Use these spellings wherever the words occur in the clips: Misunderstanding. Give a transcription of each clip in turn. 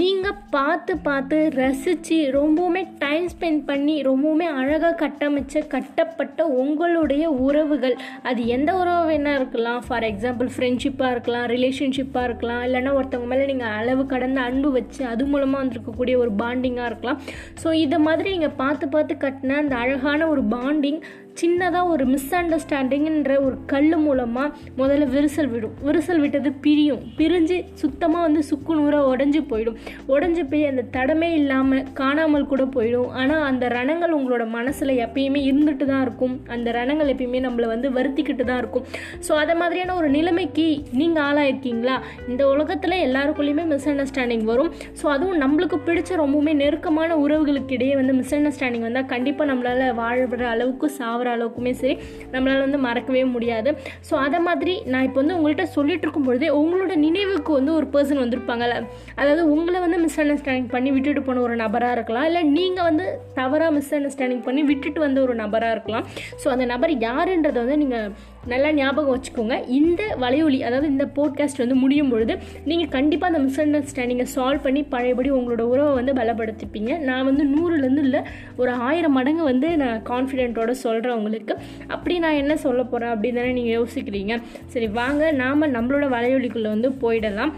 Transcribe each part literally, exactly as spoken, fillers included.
நீங்கள் பார்த்து பார்த்து ரசித்து ரொம்பவுமே டைம் ஸ்பெண்ட் பண்ணி ரொம்பவுமே அழகாக கட்டமைச்ச கட்டப்பட்ட உங்களுடைய உறவுகள், அது எந்த உறவு வேணால் இருக்கலாம். ஃபார் எக்ஸாம்பிள் ஃப்ரெண்ட்ஷிப்பாக இருக்கலாம், ரிலேஷன்ஷிப்பாக இருக்கலாம், இல்லைனா ஒருத்தவங்க மேலே நீங்கள் அளவு கடந்த அன்பு வச்சு அது மூலமாக வந்திருக்கக்கூடிய ஒரு பாண்டிங்காக இருக்கலாம். ஸோ இதை மாதிரி நீங்கள் பார்த்து பார்த்து கட்டின அந்த அழகான ஒரு பாண்டிங் சின்னதாக ஒரு மிஸ் அண்டர்ஸ்டாண்டிங்கிற ஒரு கல் மூலமாக முதல்ல விரிசல் விடும். விரிசல் விட்டது பிரியும், பிரிஞ்சு சுத்தமாக வந்து சுக்கு நூறாக உடஞ்சி போயிடும். உடஞ்சி போய் அந்த தடமே இல்லாமல் காணாமல் கூட போயிடும். ஆனால் அந்த ரணங்கள் உங்களோட மனசில் எப்பயுமே இருந்துட்டு தான் இருக்கும். அந்த ரணங்கள் எப்பயுமே நம்மளை வந்து வருத்திக்கிட்டு தான் இருக்கும். ஸோ அதை மாதிரியான ஒரு நிலைமைக்கு நீங்கள் ஆளாயிருக்கீங்களா? இந்த உலகத்தில் எல்லாருக்குள்ளேயுமே மிஸ் அண்டர்ஸ்டாண்டிங் வரும். ஸோ அதுவும் நம்மளுக்கு பிடிச்ச ரொம்பவுமே நெருக்கமான உறவுகளுக்கு இடையே வந்து மிஸ் அண்டர்ஸ்டாண்டிங் வந்தால் கண்டிப்பாக நம்மளால் வாழ்கிற அளவுக்கு சாவ அளவுக்குமே சரி நம்மளால் வந்து மறக்கவே முடியாது. ஸோ அதை மாதிரி நான் இப்போ வந்து உங்கள்கிட்ட சொல்லிட்டு இருக்கும் பொழுதே உங்களோட நினைவுக்கு வந்து ஒரு பர்சன் வந்திருப்பாங்கல்ல, அதாவது உங்களை வந்து மிஸ் அண்டர்ஸ்டாண்டிங் பண்ணி விட்டுட்டு போன ஒரு நபராக இருக்கலாம், இல்லை நீங்கள் வந்து தவறாக மிஸ் அண்டர்ஸ்டாண்டிங் பண்ணி விட்டுட்டு வந்த ஒரு நபராக இருக்கலாம். ஸோ அந்த நபர் யாருன்றதை வந்து நீங்கள் நல்லா ஞாபகம் வச்சுக்கோங்க. இந்த வலையொலி, அதாவது இந்த போட்காஸ்ட் வந்து முடியும் பொழுது நீங்கள் கண்டிப்பாக அந்த மிஸ் அண்டர்ஸ்டாண்டிங்கை சால்வ் பண்ணி பழையபடி உங்களோட உறவை வந்து பலப்படுத்திப்பீங்க. நான் வந்து நூறுலேருந்து இல்லை ஒரு ஆயிரம் மடங்கு வந்து நான் கான்ஃபிடென்ட்டோடு சொல்கிறேன் உங்களுக்கு. அப்படி நான் என்ன சொல்ல போகிறேன் அப்படின்னு தானே நீங்கள் யோசிக்கிறீங்க. சரி வாங்க, நாம் நம்மளோட வலையொலிக்குள்ளே வந்து போயிடலாம்.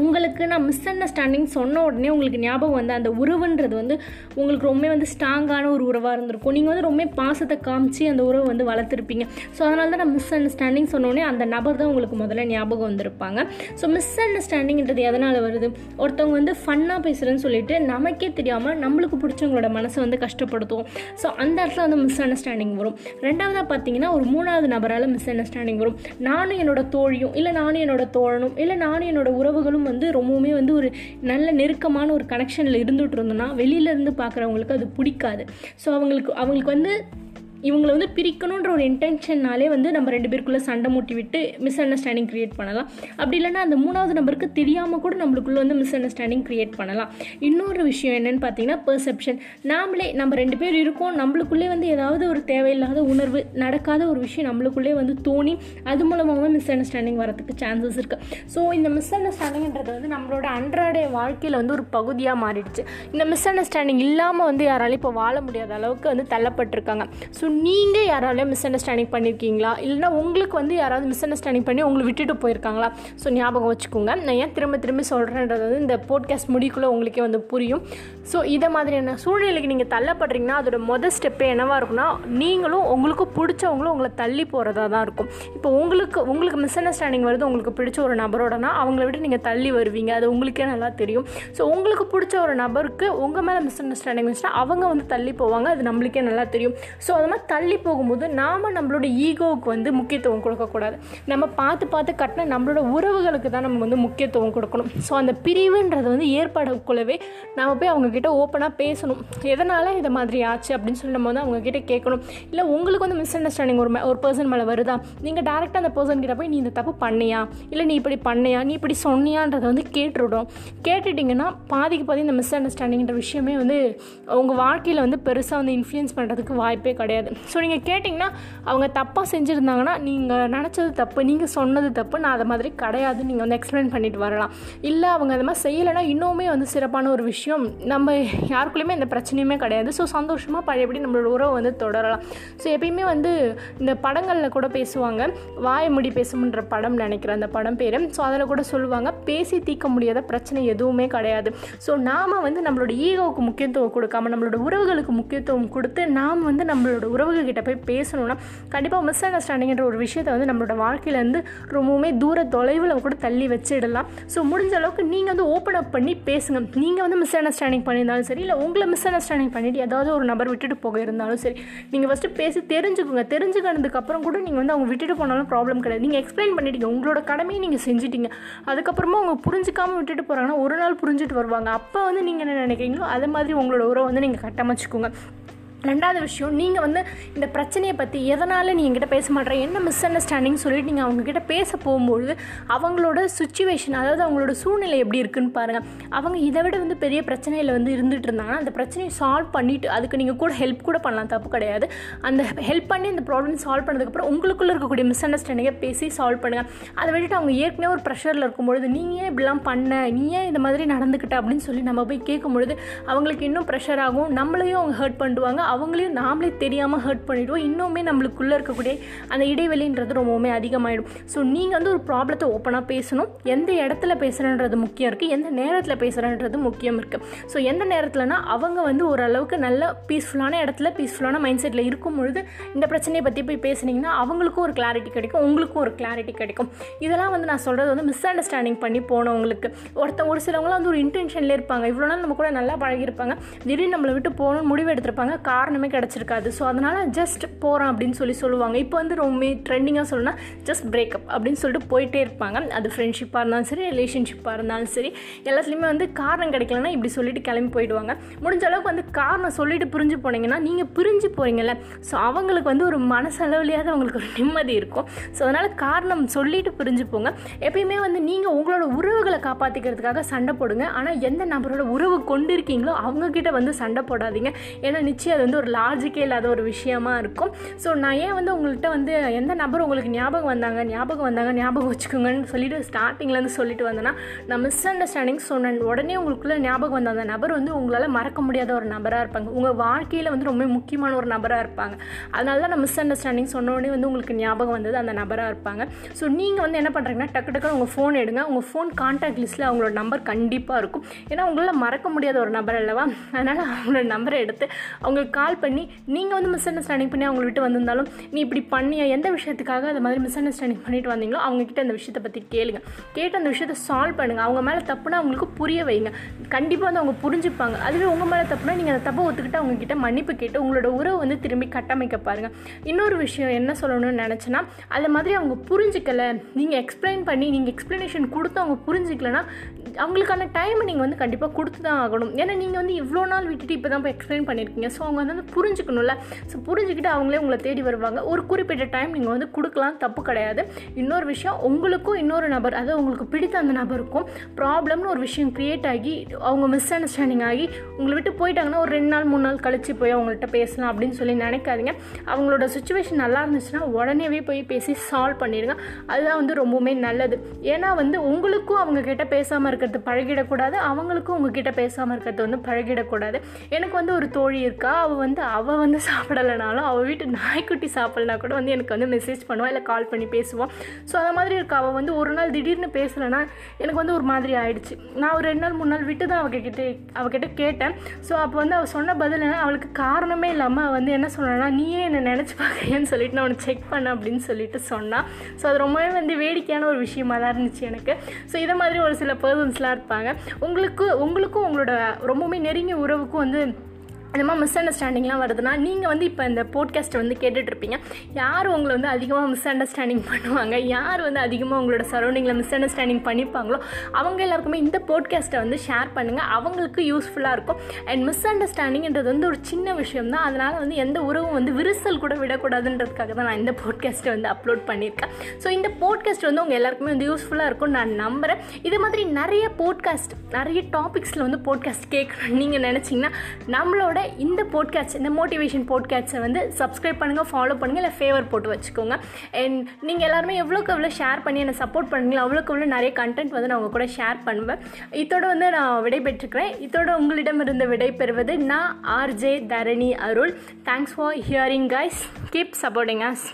உங்களுக்கு நான் மிஸ் அண்டர்ஸ்டாண்டிங் சொன்ன உடனே உங்களுக்கு ஞாபகம் வந்து அந்த உறவுன்றது வந்து உங்களுக்கு ரொம்ப வந்து ஸ்ட்ராங்கான ஒரு உறவாக இருந்திருக்கும். நீங்கள் வந்து ரொம்ப பாசத்தை காமிச்சு அந்த உறவை வந்து வளர்த்துருப்பீங்க. ஸோ அதனால தான் நான் மிஸ் அண்டர்ஸ்டாண்டிங் சொன்னோடனே அந்த நபர் தான் உங்களுக்கு முதல்ல ஞாபகம் வந்திருப்பாங்க. ஸோ மிஸ் அண்டர்ஸ்டாண்டிங்கிறது எதனால் வருது? ஒருத்தவங்க வந்து ஃபன்னாக பேசுகிறேன்னு சொல்லிட்டு நமக்கே தெரியாமல் நம்மளுக்கு பிடிச்சவங்களோட மனசை வந்து கஷ்டப்படுத்துவோம். ஸோ அந்த இடத்துல வந்து மிஸ் அண்டர்ஸ்டாண்டிங் வரும். ரெண்டாவதாக பார்த்தீங்கன்னா ஒரு மூணாவது நபரால் மிஸ் அண்டர்ஸ்டாண்டிங் வரும். நானும் என்னோட தோழியும், இல்லை நானும் என்னோட தோழனும், இல்லை நானும் என்னோட உறவுகளும் வந்து ரொம்பவுமே வந்து ஒரு நல்ல நெருக்கமான ஒரு கனெக்ஷனில் இருந்துட்டு இருந்தோம்னா வெளியிலேருந்து பார்க்குறவங்களுக்கு அது பிடிக்காது. ஸோ அவங்களுக்கு அவங்களுக்கு வந்து இவங்களை வந்து பிரிக்கணுன்ற ஒரு இன்டென்ஷன்னாலே வந்து நம்ம ரெண்டு பேருக்குள்ளே சண்டை மூட்டி விட்டு மிஸ் அண்டர்ஸ்டாண்டிங் க்ரியேட் பண்ணலாம். அப்படி இல்லைன்னா அந்த மூணாவது நம்பருக்கு தெரியாமல் கூட நம்மளுக்குள்ளே வந்து மிஸ் அண்டர்ஸ்டாண்டிங் க்ரியேட் பண்ணலாம். இன்னொரு விஷயம் என்னென்னு பார்த்தீங்கன்னா பெர்செப்ஷன். நாமளே நம்ம ரெண்டு பேர் இருக்கோம், நம்மளுக்குள்ளே வந்து ஏதாவது ஒரு தேவையில்லாத உணர்வு, நடக்காத ஒரு விஷயம் நம்மளுக்குள்ளே வந்து தோணி அது மூலமாகவும் மிஸ் அண்டர்ஸ்டாண்டிங் வரதுக்கு சான்சஸ் இருக்குது. ஸோ இந்த மிஸ் அண்டர்ஸ்டாண்டிங்கிறது வந்து நம்மளோட அன்றாடைய வாழ்க்கையில் வந்து ஒரு பகுதியாக மாறிடுச்சு. இந்த மிஸ் அண்டர்ஸ்டாண்டிங் இல்லாமல் வந்து யாராலையும் இப்போ வாழ முடியாத அளவுக்கு வந்து தள்ளப்பட்டிருக்காங்க. ஸோ நீங்கள் யாராலையும் மிஸ் அண்டர்ஸ்டாண்டிங் பண்ணியிருக்கீங்களா? இல்லைனா உங்களுக்கு வந்து யாராவது மிஸ் அண்டர்ஸ்டாண்டிங் பண்ணி உங்களை விட்டுட்டு போயிருக்காங்களா? ஸோ ஞாபகம் வச்சுக்கோங்க. நான் ஏன் திரும்ப திரும்ப சொல்கிறேன்றது வந்து இந்த போட்காஸ்ட் முடிக்குள்ளே உங்களுக்கே வந்து புரியும். ஸோ இதை மாதிரியான சூழ்நிலைக்கு நீங்கள் தள்ளப்படுறீங்கன்னா அதோட மொதல் ஸ்டெப்பே என்னவாக இருக்குன்னா நீங்களும் உங்களுக்கு பிடிச்சவங்களும் உங்களை தள்ளி போகிறதா தான் இருக்கும். இப்போ உங்களுக்கு உங்களுக்கு மிஸ் அண்டர்ஸ்டாண்டிங் வருது, உங்களுக்கு பிடிச்ச ஒரு நபரோடனா அவங்கள விட்டு நீங்கள் தள்ளி வருவீங்க, அது உங்களுக்கே நல்லா தெரியும். ஸோ உங்களுக்கு பிடிச்ச ஒரு நபருக்கு உங்கள் மேலே மிஸ் அண்டர்ஸ்டாண்டிங் வந்துச்சுன்னா அவங்க வந்து தள்ளி போவாங்க, அது நம்மளுக்கே நல்லா தெரியும். ஸோ அது தள்ளி போகும்போது நாம் நம்மளோட ஈகோவுக்கு வந்து முக்கியத்துவம் கொடுக்கக்கூடாது. நம்ம பார்த்து பார்த்து கட்டின நம்மளோட உறவுகளுக்கு தான் நம்ம வந்து முக்கியத்துவம் கொடுக்கணும். ஸோ அந்த பிரிவுன்றது வந்து ஏற்படக்குள்ளவே நம்ம போய் அவங்கக்கிட்ட ஓப்பனாக பேசணும். எதனால் இதை மாதிரி ஆச்சு அப்படின்னு சொல்லும் போது அவங்கக்கிட்ட கேட்கணும். இல்லை உங்களுக்கு வந்து மிஸ் அண்டர்ஸ்டாண்டிங் ஒரு ஒரு பர்சன் மேலே வருதா, நீங்கள் டேரெக்டாக அந்த பர்சன்கிட்ட போய் நீ இந்த தப்பு பண்ணியா, இல்லை நீ இப்படி பண்ணியா, நீ இப்படி சொன்னியான்றதை வந்து கேட்டுவிடும். கேட்டுட்டிங்கன்னா பாதிக்கு பாதி இந்த மிஸ் அண்டர்ஸ்டாண்டிங்கிற விஷயமே வந்து உங்கள் வாழ்க்கையில் வந்து பெருசாக வந்து இன்ஃப்ளூயன்ஸ் பண்ணுறதுக்கு வாய்ப்பே கிடையாது. ஸோ நீங்கள் கேட்டிங்கன்னா அவங்க தப்பாக செஞ்சுருந்தாங்கன்னா நீங்கள் நினச்சது தப்பு, நீங்கள் சொன்னது தப்பு, நான் அதை மாதிரி கிடையாது நீங்கள் வந்து எக்ஸ்பிளைன் பண்ணிட்டு வரலாம். இல்லை அவங்க அது மாதிரி செய்யலைன்னா இன்னுமே வந்து சிறப்பான ஒரு விஷயம், நம்ம யாருக்குள்ளேயுமே இந்த பிரச்சனையுமே கிடையாது. ஸோ சந்தோஷமாக பழையபடி நம்மளோட உறவை வந்து தொடரலாம். ஸோ எப்பயுமே வந்து இந்த படங்களில் கூட பேசுவாங்க, வாய்மொழி பேசும்ன்ற படம் நினைக்கிற அந்த படம் பேர். ஸோ அதில் கூட சொல்லுவாங்க பேசி தீர்க்க முடியாத பிரச்சனை எதுவுமே கிடையாது. ஸோ நாம் வந்து நம்மளோட ஈகோவுக்கு முக்கியத்துவம் கொடுக்காம நம்மளோட உறவுகளுக்கு முக்கியத்துவம் கொடுத்து நாம் வந்து நம்மளோட உறவுகிட்ட போய் பேசணும்னா கண்டிப்பாக மிஸ் அண்டர்ஸ்டாண்டிங்கிற ஒரு விஷயத்தை வந்து நம்மளோட வாழ்க்கையிலேருந்து ரொம்பவுமே தூர தொலைவில் கூட தள்ளி வச்சிடலாம். ஸோ முடிஞ்ச அளவுக்கு நீங்கள் வந்து ஓப்பன் அப் பண்ணி பேசுங்க. நீங்கள் வந்து மிஸ் அண்டர்ஸ்டாண்டிங் பண்ணியிருந்தாலும் சரி, இல்லை உங்களை மிஸ் அண்டர்ஸ்டாண்டிங் பண்ணிவிட்டு ஏதாவது ஒரு நபர் விட்டுட்டு போக இருந்தாலும் சரி, நீங்கள் ஃபஸ்ட்டு பேசி தெரிஞ்சுக்கோங்க. தெரிஞ்சுக்கிறதுக்கப்புறம் கூட நீங்கள் வந்து அவங்க விட்டுட்டு போனாலும் ப்ராப்ளம் கிடையாது. நீங்கள் எக்ஸ்பிளைன் பண்ணிட்டீங்க, உங்களோட கடமையை நீங்கள் செஞ்சிட்டீங்க. அதுக்கப்புறமா அவங்க புரிஞ்சிக்காமல் விட்டுட்டு போகிறாங்கன்னா ஒரு நாள் புரிஞ்சுட்டு வருவாங்க. அப்போ வந்து நீங்கள் என்ன நினைக்கிறீங்களோ அதை மாதிரி உங்களோட உறவை வந்து நீங்கள் கட்டமைச்சிக்கோங்க. ரெண்டாவது விஷயம், நீங்கள் வந்து இந்த பிரச்சனையை பற்றி எதனால் நீ என்கிட்ட பேச மாட்டேற, என்ன மிஸ் அண்டர்ஸ்டாண்டிங் சொல்லிட்டு நீங்கள் அவங்கக்கிட்ட பேச போகும்பொழுது அவங்களோட சுச்சுவேஷன், அதாவது அவங்களோட சூழ்நிலை எப்படி இருக்குன்னு பாருங்கள். அவங்க இதை விட வந்து பெரிய பிரச்சனையில் வந்து இருந்துகிட்டு இருந்தாங்கன்னா அந்த பிரச்சனையை சால்வ் பண்ணிவிட்டு அதுக்கு நீங்கள் கூட ஹெல்ப் கூட பண்ணலாம், தப்பு கிடையாது. அந்த ஹெல்ப் பண்ணி அந்த ப்ராப்ளம் சால்வ் பண்ணதுக்கப்புறம் உங்களுக்குள்ளே இருக்கக்கூடிய மிஸ் அண்டர்ஸ்டாண்டிங்கை பேசி சால்வ் பண்ணுங்கள். அதை விட்டுட்டு அவங்க ஏற்கனவே ஒரு ப்ரெஷரில் இருக்கும்பொழுது நீங்கள் ஏன் இப்படிலாம் பண்ண, நீ ஏன் இந்த மாதிரி நடந்துக்கிட்ட அப்படின்னு சொல்லி நம்ம போய் கேட்கும்பொழுது அவங்களுக்கு இன்னும் ப்ரெஷர் ஆகும், நம்மளையும் அவங்க ஹர்ட் பண்ணுவாங்க, அவங்களையும் நாமளே தெரியாமல் ஹர்ட் பண்ணிவிடுவோம், இன்னுமே நம்மளுக்குள்ளே இருக்கக்கூடிய அந்த இடைவெளின்றது ரொம்பவுமே அதிகமாகிடும். ஸோ நீங்கள் வந்து ஒரு ப்ராப்ளத்தை ஓப்பனாக பேசணும். எந்த இடத்துல பேசுகிறன்றது முக்கியம் இருக்குது, எந்த நேரத்தில் பேசுகிறன்றது முக்கியம் இருக்குது. ஸோ எந்த நேரத்தில்னா அவங்க வந்து ஓரளவுக்கு நல்ல பீஸ்ஃபுல்லான இடத்துல பீஸ்ஃபுல்லான மைண்ட் செட்டில் இருக்கும் பொழுது இந்த பிரச்சனையை பற்றி போய் பேசுனீங்கன்னா அவங்களுக்கும் ஒரு கிளாரிட்டி கிடைக்கும், உங்களுக்கும் ஒரு கிளாரிட்டி கிடைக்கும். இதெல்லாம் வந்து நான் சொல்கிறது வந்து மிஸ் அண்டர்ஸ்டாண்டிங் பண்ணி போனவங்களுக்கு. ஒருத்த ஒரு சிலவங்களாம் வந்து ஒரு இன்டென்ஷன்லேயே இருப்பாங்க, இவ்வளோ நாள் நம்ம கூட நல்லா பழகியிருப்பாங்க, திடீர்னு நம்மளை விட்டு போகணும்னு முடிவு எடுத்திருப்பாங்க, காரணமே கிடச்சிருக்காது. ஸோ அதனால் ஜஸ்ட் போகிறேன் அப்படின்னு சொல்லி சொல்லுவாங்க. இப்போ வந்து ரொம்ப ட்ரெண்டிங்காக சொல்லணும்னா ஜஸ்ட் பிரேக்கப் அப்படின்னு சொல்லிட்டு போயிட்டே இருப்பாங்க. அது ஃப்ரெண்ட்ஷிப்பாக இருந்தாலும் சரி, ரிலேஷன்ஷிப்பாக இருந்தாலும் சரி, எல்லாத்துலேயுமே வந்து காரணம் கிடைக்கலன்னா இப்படி சொல்லிட்டு கிளம்பி போயிடுவாங்க. முடிஞ்ச அளவுக்கு வந்து காரணம் சொல்லிட்டு புரிஞ்சு போனீங்கன்னா நீங்கள் பிரிஞ்சு போகிறீங்கல்ல, ஸோ அவங்களுக்கு வந்து ஒரு மனசளவுலையாவது அவங்களுக்கு ஒரு நிம்மதி இருக்கும். ஸோ அதனால் காரணம் சொல்லிட்டு பிரிஞ்சு போங்க. எப்பயுமே வந்து நீங்கள் உங்களோட உறவுகளை காப்பாற்றிக்கிறதுக்காக சண்டை போடுங்க, ஆனால் எந்த நபரோட உறவு கொண்டு இருக்கீங்களோ அவங்கக்கிட்ட வந்து சண்டை போடாதீங்க. ஏன்னா நிச்சயம் அது வந்து ஒரு லாஜிக்கே இல்லாத ஒரு விஷயமா இருக்கும். ஸோ நான் ஏன் வந்து உங்கள்கிட்ட வந்து எந்த நபர் உங்களுக்கு ஞாபகம் வந்தாங்க ஞாபகம் வந்தாங்க ஞாபகம் வச்சுக்கோங்கன்னு சொல்லிட்டு ஸ்டார்டிங்லேருந்து சொல்லிட்டு வந்தேன்னா நான் மிஸ் அண்டர்ஸ்டாண்டிங் சொன்னேன், உடனே உங்களுக்குள்ளே ஞாபகம் வந்த அந்த நபர் வந்து உங்களால் மறக்க முடியாத ஒரு நபராக இருப்பாங்க, உங்கள் வாழ்க்கையில் வந்து ரொம்ப முக்கியமான ஒரு நபராக இருப்பாங்க. அதனால தான் நான் மிஸ் அண்டர்ஸ்டாண்டிங் சொன்ன உடனே வந்து உங்களுக்கு ஞாபகம் வந்தது அந்த நபராக இருப்பாங்க. ஸோ நீங்கள் வந்து என்ன பண்ணுறீங்கன்னா டக்கு டக்குன்னு உங்கள் ஃபோன் எடுங்க, உங்கள் ஃபோன் கான்டாக்ட் லிஸ்ட்டில் அவங்களோட நம்பர் கண்டிப்பாக இருக்கும். ஏன்னா உங்களால் மறக்க முடியாத ஒரு நபர் அல்லவா, அதனால் அவங்களோட நம்பரை எடுத்து அவங்க கால் பண்ணி நீங்கள் வந்து மிஸ் அண்டர்ஸ்டாண்டிங் பண்ணி அவங்கள விட்டு வந்திருந்தாலும் நீ இப்படி பண்ணிய எந்த விஷயத்துக்காக அந்த மாதிரி மிஸ் அண்டர்ஸ்டாண்டிங் பண்ணிட்டு வந்தீங்களோ அவங்கக்கிட்ட அந்த விஷயத்தை பற்றி கேளுங்க, கேட்டு அந்த விஷயத்தை சால்வ் பண்ணுங்கள். அவங்க மேலே தப்புனா அவங்களுக்கு புரிய வைங்க, கண்டிப்பாக வந்து அவங்க புரிஞ்சுப்பாங்க. அதுவே உங்கள் மேலே தப்புனா நீங்கள் அந்த தப்பை ஒத்துக்கிட்டு அவங்கக்கிட்ட மன்னிப்பு கேட்டு உங்களோட உறவை வந்து திரும்பி கட்டமைக்க பாருங்கள். இன்னொரு விஷயம் என்ன சொல்லணும்னு நினச்சேன்னா, அது மாதிரி அவங்க புரிஞ்சிக்கலை, நீங்கள் எக்ஸ்பிளைன் பண்ணி நீங்கள் எக்ஸ்ப்ளனேஷன் கொடுத்து அவங்க புரிஞ்சிக்கலைன்னா அவங்களுக்கான டைமை நீங்கள் வந்து கண்டிப்பாக கொடுத்து தான் ஆகணும். ஏன்னா நீங்கள் வந்து இவ்வளோ நாள் விட்டுட்டு இப்போ தான் இப்போ எக்ஸ்பிளைன் பண்ணியிருக்கீங்க. ஸோ அவங்க வந்து புரிஞ்சுக்கணும்ல, ஸோ புரிஞ்சுக்கிட்டு அவங்களே உங்களை தேடி வருவாங்க. ஒரு குறிப்பிட்ட டைம் நீங்கள் வந்து கொடுக்கலாம், தப்பு கிடையாது. இன்னொரு விஷயம், உங்களுக்கும் இன்னொரு நபர், அதாவது உங்களுக்கு பிடித்த அந்த நபருக்கும் ப்ராப்ளம்னு ஒரு விஷயம் க்ரியேட் ஆகி அவங்க மிஸ் அண்டர்ஸ்டாண்டிங் ஆகி உங்களை விட்டு போயிட்டாங்கன்னா ஒரு ரெண்டு நாள் மூணு நாள் கழித்து போய் அவங்கள்ட்ட பேசலாம் அப்படின்னு சொல்லி நினைக்காதீங்க. அவங்களோட சுச்சுவேஷன் நல்லா இருந்துச்சுன்னா உடனேவே போய் பேசி சால்வ் பண்ணிடுங்க, அதுதான் வந்து ரொம்பவுமே நல்லது. ஏன்னா வந்து உங்களுக்கும் அவங்கக்கிட்ட பேசாமல் இருக்கிறது பழகிடக்கூடாது, அவங்களுக்கும் உங்ககிட்ட பேசாமல் இருக்கிறது வந்து பழகிடக்கூடாது. எனக்கு வந்து ஒரு தோழி இருக்கா, அவள் வந்து அவள் வந்து சாப்பிடலைனாலும் அவள் வீட்டு நாய்க்குட்டி சாப்பிடலனா கூட வந்து எனக்கு வந்து மெசேஜ் பண்ணுவாள், இல்லை கால் பண்ணி பேசுவாள். ஸோ அது மாதிரி இருக்கா, அவள் வந்து ஒரு நாள் திடீர்னு பேசலைன்னா எனக்கு வந்து ஒரு மாதிரி ஆகிடுச்சு. நான் ஒரு ரெண்டு நாள் மூணு நாள் விட்டு தான் அவகிட்ட அவகிட்ட கேட்டேன். ஸோ அப்போ வந்து அவள் சொன்ன பதில்னா அவளுக்கு காரணமே இல்லாமல் வந்து என்ன சொன்னா, நீயே என்னை நினச்சி பார்க்குறியான்னு சொல்லிட்டு நான் உன்னை செக் பண்ண அப்படின்னு சொல்லிட்டு சொன்னான். ஸோ அது ரொம்பவே வந்து வேடிக்கையான ஒரு விஷயமாக தான் இருந்துச்சு எனக்கு. ஸோ இதை மாதிரி ஒரு சில பர்சன்ஸ்லாம் இருப்பாங்க. உங்களுக்கு உங்களுக்கும் உங்களோட ரொம்பவுமே நெருங்கிய உறவுக்கும் வந்து இந்த மாதிரி மிஸ் அண்டர்ஸ்டாண்டிங்லாம் வருதுன்னா நீங்கள் வந்து இப்போ இந்த போட்காஸ்ட்டை வந்து கேட்டுட்ருப்பீங்க. யார் உங்களை வந்து அதிகமாக மிஸ் அண்டர்ஸ்டாண்டிங் பண்ணுவாங்க, யார் வந்து அதிகமாக உங்களோட சரௌண்டிங்கில் மிஸ் அண்டர்ஸ்டாண்டிங் பண்ணிப்பாங்களோ அவங்க எல்லாருக்குமே இந்த போட்காஸ்ட்டை வந்து ஷேர் பண்ணுங்கள், அவங்களுக்கு யூஸ்ஃபுல்லாக இருக்கும். அண்ட் மிஸ் அண்டர்ஸ்டாண்டிங்கிறது வந்து ஒரு சின்ன விஷயம் தான், அதனால் வந்து எந்த உறவும் வந்து விரிசல் கூட விடக்கூடாதுன்றதுக்காக தான் நான் இந்த போட்காஸ்ட்டை வந்து அப்லோட் பண்ணியிருக்கேன். ஸோ இந்த போட்காஸ்ட் வந்து உங்கள் எல்லாருக்குமே வந்து யூஸ்ஃபுல்லாக இருக்கும் நான் நம்புகிறேன். இது மாதிரி நிறைய போட்காஸ்ட் நிறைய டாபிக்ஸில் வந்து போட்காஸ்ட் கேட்கணும்னு நீங்கள் நினச்சிங்கன்னா நம்மளோட இந்த போட்காஸ்ட் இந்த மோட்டிவேஷன் போட்காஸ்ட்டை வந்து சப்ஸ்கிரைப் பண்ணுங்கள், ஃபாலோ பண்ணுங்கள், இல்லை ஃபேவர் போட்டு வச்சுக்கோங்க. அண்ட் நீங்கள் எல்லாருமே எவ்வளோக்கு எவ்வளோ ஷேர் பண்ணி என்னை சப்போர்ட் பண்ணுங்களோ அவ்வளோக்கு எவ்வளோ நிறைய கண்டென்ட் வந்து நான் உங்கள் கூட ஷேர் பண்ணுவேன். இதோடு வந்து நான் விடைபெற்றுக்கிறேன். இதோடு உங்களிடம் இருந்து விடைபெறுவது நான் RJ Dharani Arul. Thanks for hearing guys, keep supporting as.